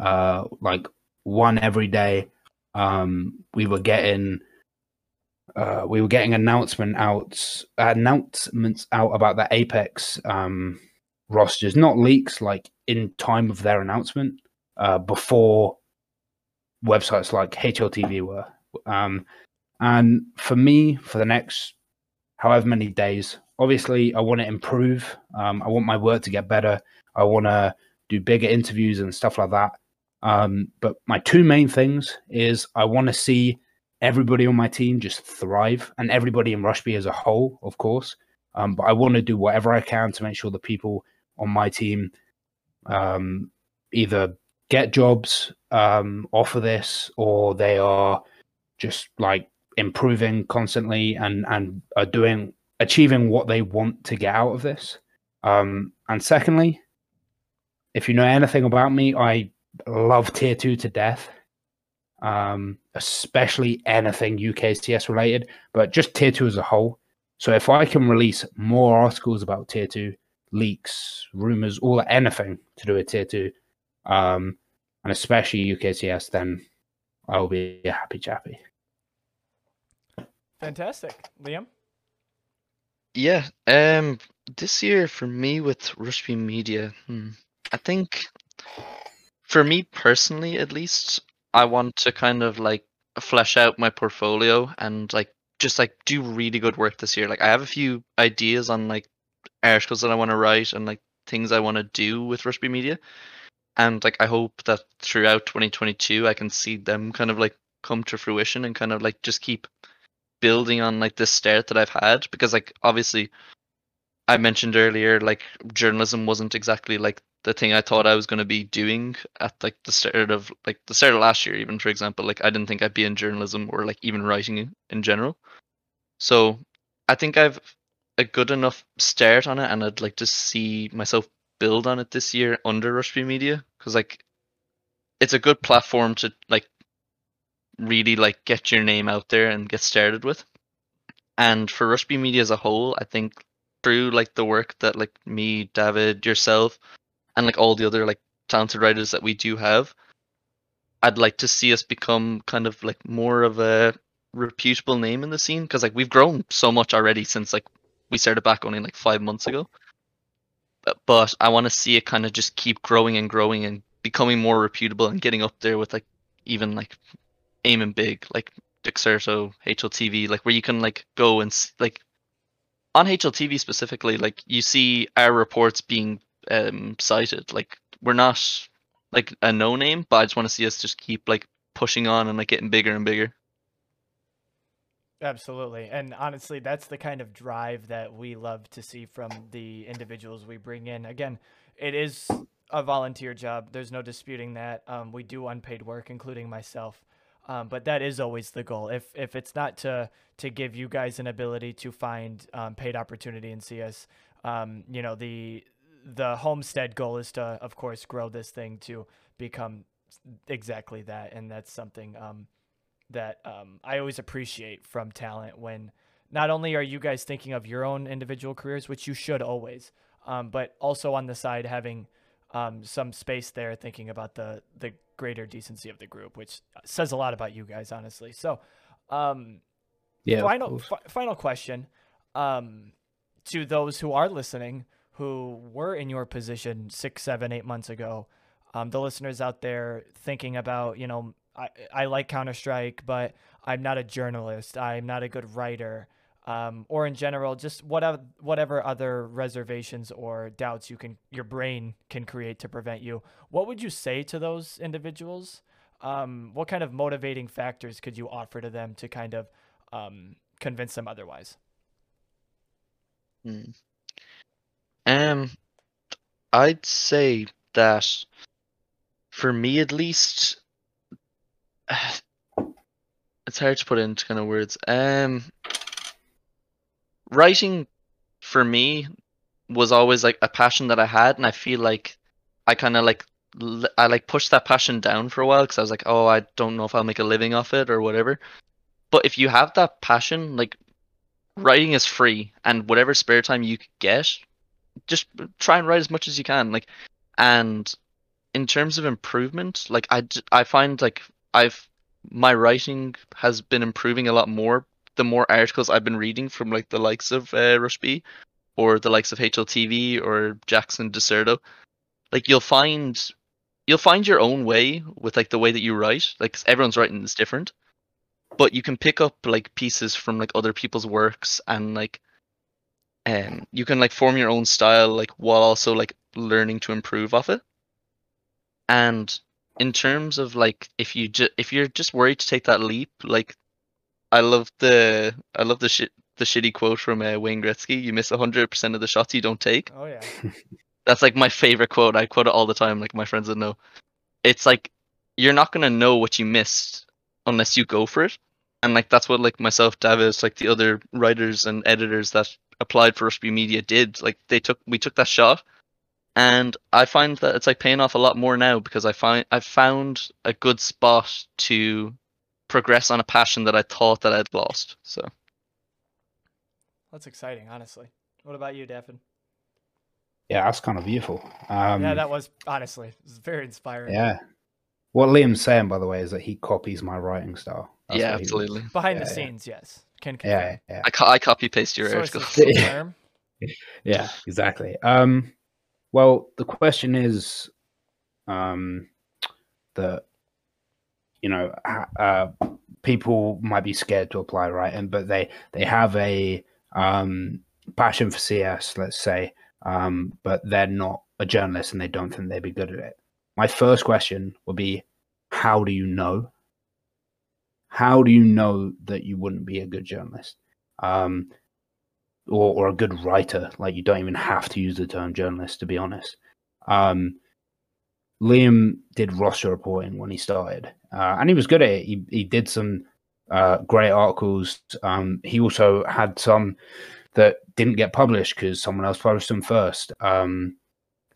uh like one every day. um we were getting uh we were getting announcement out announcements out about the Apex um rosters, not leaks, like in time of their announcement, uh before websites like H L T V were. Um and for me, for the next however many days, obviously I want to improve. um I want my work to get better. I want to do bigger interviews and stuff like that. Um, but my two main things is I want to see everybody on my team just thrive, and everybody in Rush B as a whole, of course. Um, but I want to do whatever I can to make sure the people on my team um, either get jobs um, off of this, or they are just like improving constantly and, and are doing achieving what they want to get out of this. Um, and secondly, if you know anything about me, I love tier two to death, um, especially anything U K C S related, but just tier two as a whole. So if I can release more articles about tier two, leaks, rumors, all anything to do with tier two, um, and especially U K C S, then I'll be a happy chappy. Fantastic. Liam? Yeah. Um, this year for me with Rush B Media, hmm. I think, for me personally at least, I want to kind of like flesh out my portfolio and like just like do really good work this year. Like I have a few ideas on like articles that I want to write and like things I want to do with Rush B Media, and like I hope that throughout twenty twenty-two I can see them kind of like come to fruition and kind of like just keep building on like this start that I've had, because like obviously I mentioned earlier like journalism wasn't exactly like the thing I thought I was going to be doing at like the start of like the start of last year, even, for example. Like I didn't think I'd be in journalism or like even writing in, in general. So I think I've a good enough start on it, and I'd like to see myself build on it this year under Rush B Media, because like it's a good platform to like really like get your name out there and get started with. And for Rush B Media as a whole, I think through like the work that like me, Dafydd, yourself, and like all the other like talented writers that we do have, I'd like to see us become kind of like more of a reputable name in the scene, because like we've grown so much already since like we started back only like five months ago. But, but I want to see it kind of just keep growing and growing and becoming more reputable and getting up there with like even like AIM and Big, like Dexerto, H L T V, like where you can like go and see, like on H L T V specifically, like you see our reports being um cited. Like we're not like a no name, but I just want to see us just keep like pushing on and like getting bigger and bigger. Absolutely. And honestly, that's the kind of drive that we love to see from the individuals we bring in. Again, it is a volunteer job. There's no disputing that. Um, we do unpaid work, including myself. Um, but that is always the goal. If if it's not to to give you guys an ability to find um, paid opportunity in C S, um, you know, the the Homestead goal is to, of course, grow this thing to become exactly that. And that's something um, that um, I always appreciate from talent, when not only are you guys thinking of your own individual careers, which you should always, um, but also on the side having um, some space there thinking about the the greater decency of the group, which says a lot about you guys, honestly. So um yeah final f- final question um to those who are listening who were in your position six seven eight months ago, um the listeners out there thinking about, you know, I I like Counter-Strike, but I'm not a journalist, I'm not a good writer, um or in general just whatever whatever other reservations or doubts you can your brain can create to prevent you, what would you say to those individuals? Um what kind of motivating factors could you offer to them to kind of um convince them otherwise? hmm. um I'd say that for me at least, it's hard to put into kind of words. um Writing, for me, was always like a passion that I had, and I feel like I kind of like I like pushed that passion down for a while because I was like, oh, I don't know if I'll make a living off it or whatever. But if you have that passion, like writing is free, and whatever spare time you get, just try and write as much as you can. Like, and in terms of improvement, like I I find like I've my writing has been improving a lot more. The more articles I've been reading from like the likes of uh, Rush B, or the likes of H L T V or Jackson Dexerto, like you'll find you'll find your own way with like the way that you write. Like, 'cause everyone's writing is different, but you can pick up like pieces from like other people's works, and like um you can like form your own style, like while also like learning to improve off it. And in terms of like if you ju- if you're just worried to take that leap, like. I love the I love the shit the shitty quote from uh, Wayne Gretzky. You miss one hundred percent of the shots you don't take. Oh yeah, that's like my favorite quote. I quote it all the time. Like my friends would know. It's like you're not gonna know what you missed unless you go for it. And like that's what like myself, Dafydd, like the other writers and editors that applied for Rush B Media did. Like they took we took that shot, and I find that it's like paying off a lot more now because I find I've found a good spot to progress on a passion that I thought that I'd lost. So that's exciting, honestly. What about you, Dafydd? Yeah, that's kind of beautiful. Um, yeah, that was honestly it was very inspiring. Yeah, what Liam's saying, by the way, is that he copies my writing style. That's yeah, absolutely. Was. Behind yeah, the yeah. scenes, yes. Can confirm. Yeah, yeah. I, co- I copy paste your articles. Yeah, exactly. Um, well, the question is, um, the. You know, uh, people might be scared to apply, right? And but they they have a um, passion for C S, let's say, um, but they're not a journalist and they don't think they'd be good at it. My first question would be, how do you know? How do you know that you wouldn't be a good journalist um, or or a good writer? Like, you don't even have to use the term journalist, to be honest. Um, Liam did roster reporting when he started, uh, and he was good at it. He, he did some uh, great articles. Um, he also had some that didn't get published because someone else published them first. Um,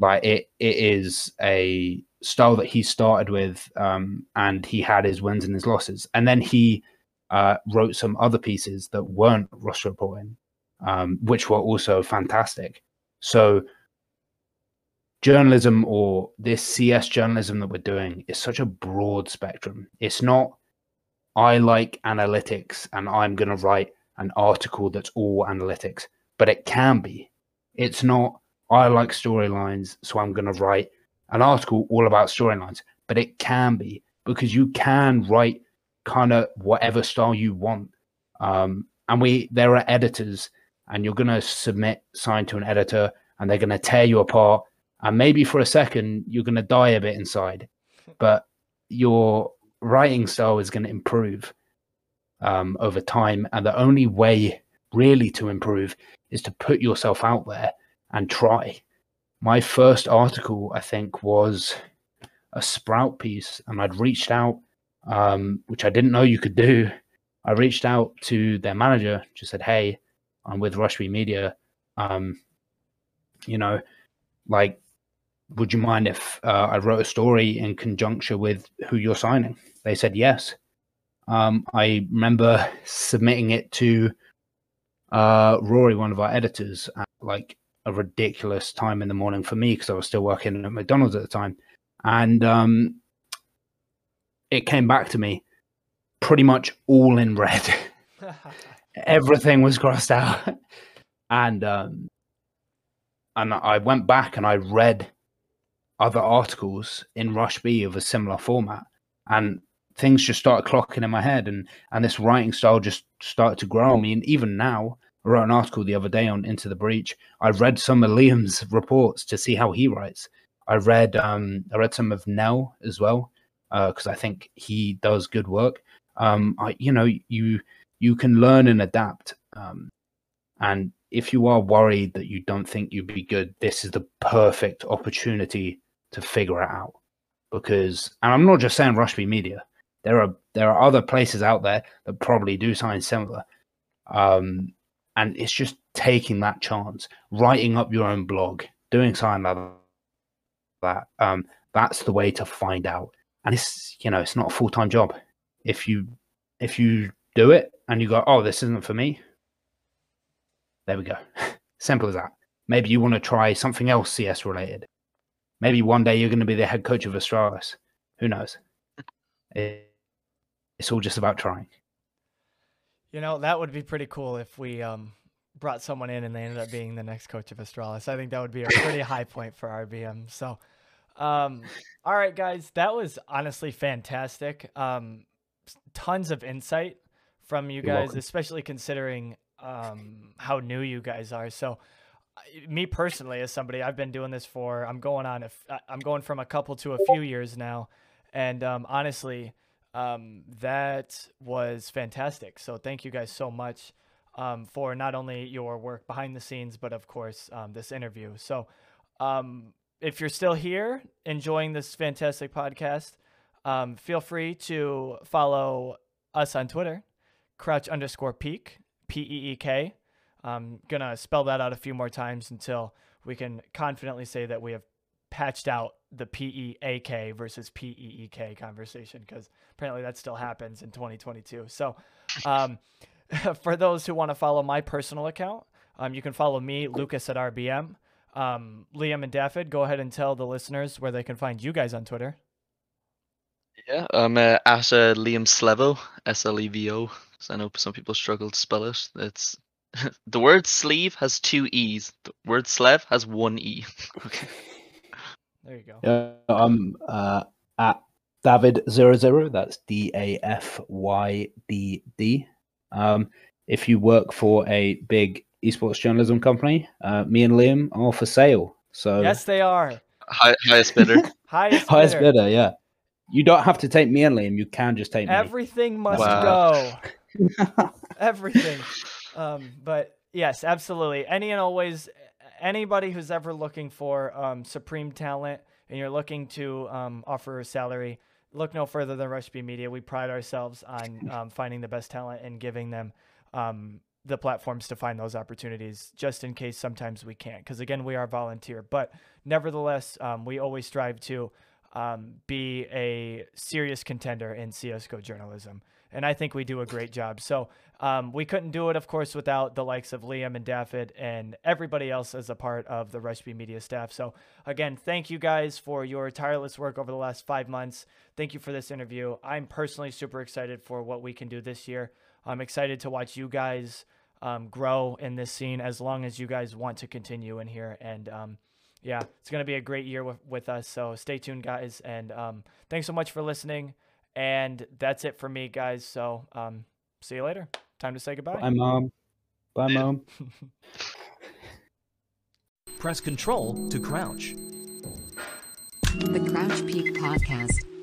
like it, it is a style that he started with, um, and he had his wins and his losses. And then he uh, wrote some other pieces that weren't roster reporting, um, which were also fantastic. So journalism, or this C S journalism that we're doing, is such a broad spectrum. It's not, I like analytics and I'm going to write an article that's all analytics, but it can be. It's not, I like storylines, so I'm going to write an article all about storylines, but it can be, because you can write kind of whatever style you want. Um, and we, there are editors, and you're going to submit, sign to an editor, and they're going to tear you apart. And maybe for a second, you're going to die a bit inside, but your writing style is going to improve. um, over time. And the only way really to improve is to put yourself out there and try. My first article, I think, was a Sprout piece, and I'd reached out, um, which I didn't know you could do. I reached out to their manager, just said, hey, I'm with Rush B Media. Um, you know, like, would you mind if uh, I wrote a story in conjunction with who you're signing? They said yes. Um, I remember submitting it to uh, Rory, one of our editors, at like a ridiculous time in the morning for me because I was still working at McDonald's at the time. And um, it came back to me pretty much all in red. Everything was crossed out. And, um, and I went back and I read other articles in Rush B of a similar format, and things just started clocking in my head, and and this writing style just started to grow on me. And even now, I wrote an article the other day on Into the Breach. I read some of Liam's reports to see how he writes. I read um I read some of Nell as well, uh because I think he does good work. um I you know you you can learn and adapt, um and if you are worried that you don't think you'd be good, this is the perfect opportunity to figure it out. Because, and I'm not just saying Rush B Media, there are there are other places out there that probably do sign similar, um, and it's just taking that chance, writing up your own blog, doing something like that. Um, that's the way to find out. And it's you know it's not a full time job. If you if you do it and you go, oh, this isn't for me, there we go. Simple as that. Maybe you want to try something else C S related. Maybe one day you're going to be the head coach of Astralis. Who knows? It's all just about trying. You know, that would be pretty cool if we um, brought someone in and they ended up being the next coach of Astralis. I think that would be a pretty high point for R B M. So, um, all right, guys, that was honestly fantastic. Um, tons of insight from you guys, especially considering um, how new you guys are. So, me personally, as somebody, I've been doing this for, I'm going on, if I'm going from a couple to a few years now. And, um, honestly, um, that was fantastic. So thank you guys so much, um, for not only your work behind the scenes, but of course, um, this interview. So, um, if you're still here enjoying this fantastic podcast, um, feel free to follow us on Twitter, Crouch underscore Peek, P E E K. I'm going to spell that out a few more times until we can confidently say that we have patched out the P E A K versus P E E K conversation, because apparently that still happens in twenty twenty-two. So um, for those who want to follow my personal account, um, you can follow me, Lucas, at R B M. Um, Liam and Dafydd, go ahead and tell the listeners where they can find you guys on Twitter. Yeah, I'm uh, at uh, Liam Slevo, S L E V O, because I know some people struggle to spell it. It's... The word sleeve has two E's. The word slev has one E. Okay. There you go. Yeah, I'm uh, at Dafydd zero zero. That's D A F Y D D. Um, if you work for a big esports journalism company, uh, me and Liam are for sale. So yes, they are. High, highest bidder. highest, highest bidder. bidder, yeah. You don't have to take me and Liam. You can just take Everything me. Must wow. go. Everything. Um, but yes, absolutely. Any and always, anybody who's ever looking for um, supreme talent and you're looking to um, offer a salary, look no further than Rush B Media. We pride ourselves on um, finding the best talent and giving them um, the platforms to find those opportunities, just in case sometimes we can't. Because again, we are volunteer. But nevertheless, um, we always strive to um, be a serious contender in C S G O journalism. And I think we do a great job. So um, we couldn't do it, of course, without the likes of Liam and Dafydd and everybody else as a part of the Rush B Media staff. So, again, thank you guys for your tireless work over the last five months. Thank you for this interview. I'm personally super excited for what we can do this year. I'm excited to watch you guys um, grow in this scene as long as you guys want to continue in here. And, um, yeah, it's going to be a great year with, with us. So stay tuned, guys. And um, thanks so much for listening. And that's it for me, guys. So um, see you later. Time to say goodbye. Bye, Mom. Bye, Mom. Press control to crouch. The Crouch Peek Podcast.